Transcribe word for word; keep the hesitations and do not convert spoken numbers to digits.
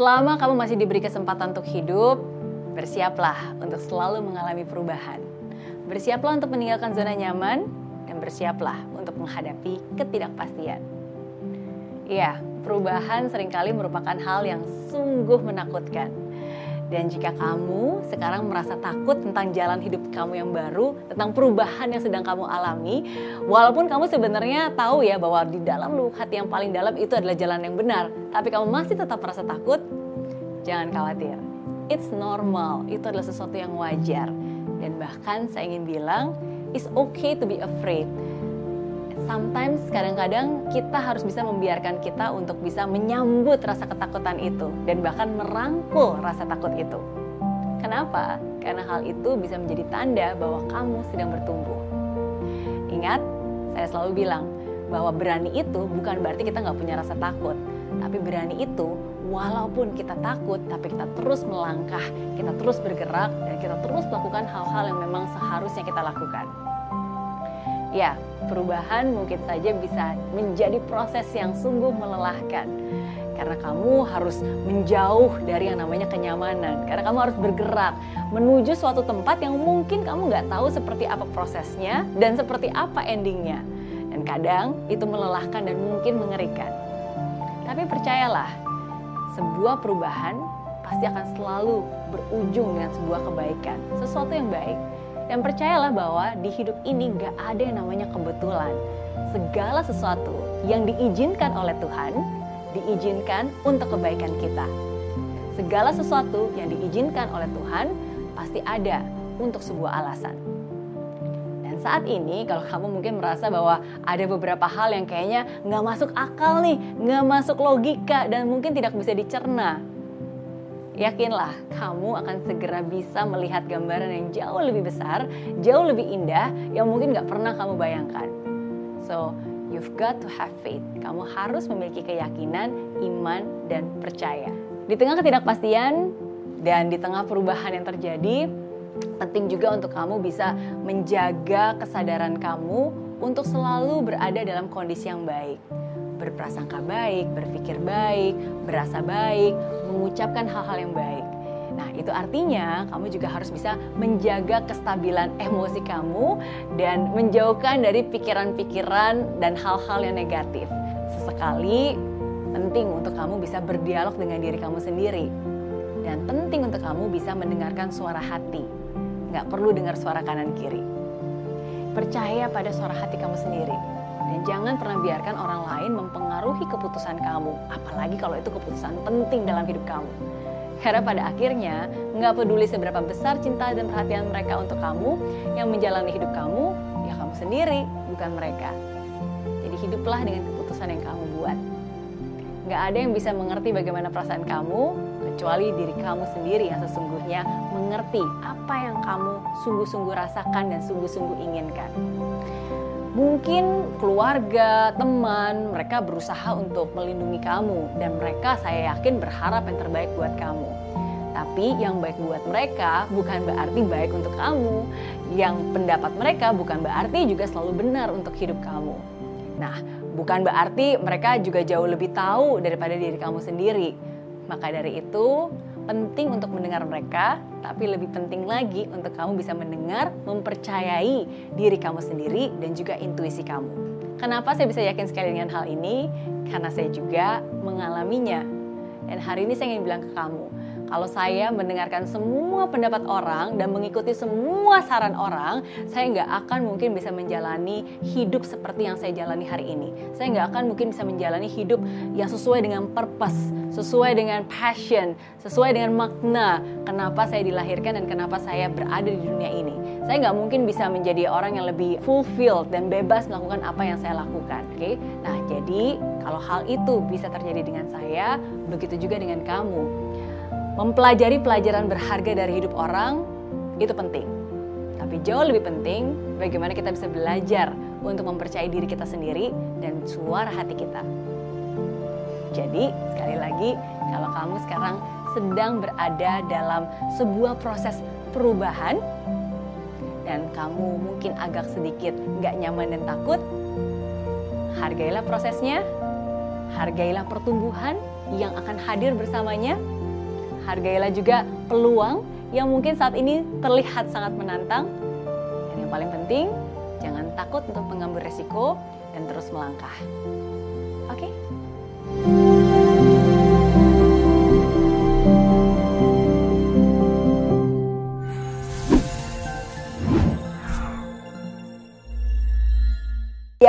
Selama kamu masih diberi kesempatan untuk hidup, bersiaplah untuk selalu mengalami perubahan. Bersiaplah untuk meninggalkan zona nyaman, dan bersiaplah untuk menghadapi ketidakpastian. Iya, perubahan seringkali merupakan hal yang sungguh menakutkan. Dan jika kamu sekarang merasa takut tentang jalan hidup kamu yang baru, tentang perubahan yang sedang kamu alami, walaupun kamu sebenarnya tahu ya bahwa di dalam lubuk hati yang paling dalam itu adalah jalan yang benar, tapi kamu masih tetap merasa takut, jangan khawatir. It's normal, itu adalah sesuatu yang wajar. Dan bahkan saya ingin bilang, it's okay to be afraid. Sometimes, kadang-kadang kita harus bisa membiarkan kita untuk bisa menyambut rasa ketakutan itu dan bahkan merangkul rasa takut itu. Kenapa? Karena hal itu bisa menjadi tanda bahwa kamu sedang bertumbuh. Ingat, saya selalu bilang bahwa berani itu bukan berarti kita nggak punya rasa takut. Tapi berani itu, walaupun kita takut, tapi kita terus melangkah, kita terus bergerak, dan kita terus melakukan hal-hal yang memang seharusnya kita lakukan. Ya, perubahan mungkin saja bisa menjadi proses yang sungguh melelahkan. Karena kamu harus menjauh dari yang namanya kenyamanan. Karena kamu harus bergerak menuju suatu tempat yang mungkin kamu nggak tahu seperti apa prosesnya dan seperti apa endingnya. Dan kadang itu melelahkan dan mungkin mengerikan. Tapi percayalah, sebuah perubahan pasti akan selalu berujung dengan sebuah kebaikan, sesuatu yang baik. Dan percayalah bahwa di hidup ini gak ada yang namanya kebetulan. Segala sesuatu yang diizinkan oleh Tuhan, diizinkan untuk kebaikan kita. Segala sesuatu yang diizinkan oleh Tuhan, pasti ada untuk sebuah alasan. Dan saat ini, kalau kamu mungkin merasa bahwa ada beberapa hal yang kayaknya gak masuk akal nih, gak masuk logika, dan mungkin tidak bisa dicerna. Yakinlah, kamu akan segera bisa melihat gambaran yang jauh lebih besar, jauh lebih indah, yang mungkin gak pernah kamu bayangkan. So, you've got to have faith. Kamu harus memiliki keyakinan, iman, dan percaya. Di tengah ketidakpastian dan di tengah perubahan yang terjadi, penting juga untuk kamu bisa menjaga kesadaran kamu untuk selalu berada dalam kondisi yang baik. Berprasangka baik, berpikir baik, berasa baik, mengucapkan hal-hal yang baik. Nah, itu artinya kamu juga harus bisa menjaga kestabilan emosi kamu dan menjauhkan dari pikiran-pikiran dan hal-hal yang negatif. Sesekali penting untuk kamu bisa berdialog dengan diri kamu sendiri. Dan penting untuk kamu bisa mendengarkan suara hati. Nggak perlu dengar suara kanan-kiri. Percaya pada suara hati kamu sendiri. Dan jangan pernah biarkan orang lain mempengaruhi keputusan kamu, apalagi kalau itu keputusan penting dalam hidup kamu. Karena pada akhirnya, nggak peduli seberapa besar cinta dan perhatian mereka untuk kamu, yang menjalani hidup kamu, ya kamu sendiri, bukan mereka. Jadi hiduplah dengan keputusan yang kamu buat. Nggak ada yang bisa mengerti bagaimana perasaan kamu, kecuali diri kamu sendiri yang sesungguhnya mengerti apa yang kamu sungguh-sungguh rasakan dan sungguh-sungguh inginkan. Mungkin keluarga, teman, mereka berusaha untuk melindungi kamu. Dan mereka saya yakin berharap yang terbaik buat kamu. Tapi yang baik buat mereka bukan berarti baik untuk kamu. Yang pendapat mereka bukan berarti juga selalu benar untuk hidup kamu. Nah, bukan berarti mereka juga jauh lebih tahu daripada diri kamu sendiri. Maka dari itu, penting untuk mendengar mereka, tapi lebih penting lagi untuk kamu bisa mendengar, mempercayai diri kamu sendiri dan juga intuisi kamu. Kenapa saya bisa yakin sekali dengan hal ini? Karena saya juga mengalaminya. Dan hari ini saya ingin bilang ke kamu, kalau saya mendengarkan semua pendapat orang dan mengikuti semua saran orang, saya nggak akan mungkin bisa menjalani hidup seperti yang saya jalani hari ini. Saya nggak akan mungkin bisa menjalani hidup yang sesuai dengan purpose, sesuai dengan passion, sesuai dengan makna kenapa saya dilahirkan dan kenapa saya berada di dunia ini. Saya nggak mungkin bisa menjadi orang yang lebih fulfilled dan bebas melakukan apa yang saya lakukan. Oke? Nah, jadi kalau hal itu bisa terjadi dengan saya, begitu juga dengan kamu. Mempelajari pelajaran berharga dari hidup orang, itu penting. Tapi jauh lebih penting bagaimana kita bisa belajar untuk mempercayai diri kita sendiri dan suara hati kita. Jadi, sekali lagi, kalau kamu sekarang sedang berada dalam sebuah proses perubahan dan kamu mungkin agak sedikit nggak nyaman dan takut, hargailah prosesnya, hargailah pertumbuhan, yang akan hadir bersamanya. Hargailah juga peluang yang mungkin saat ini terlihat sangat menantang. Dan yang paling penting, jangan takut untuk mengambil resiko dan terus melangkah. Oke? Okay? Di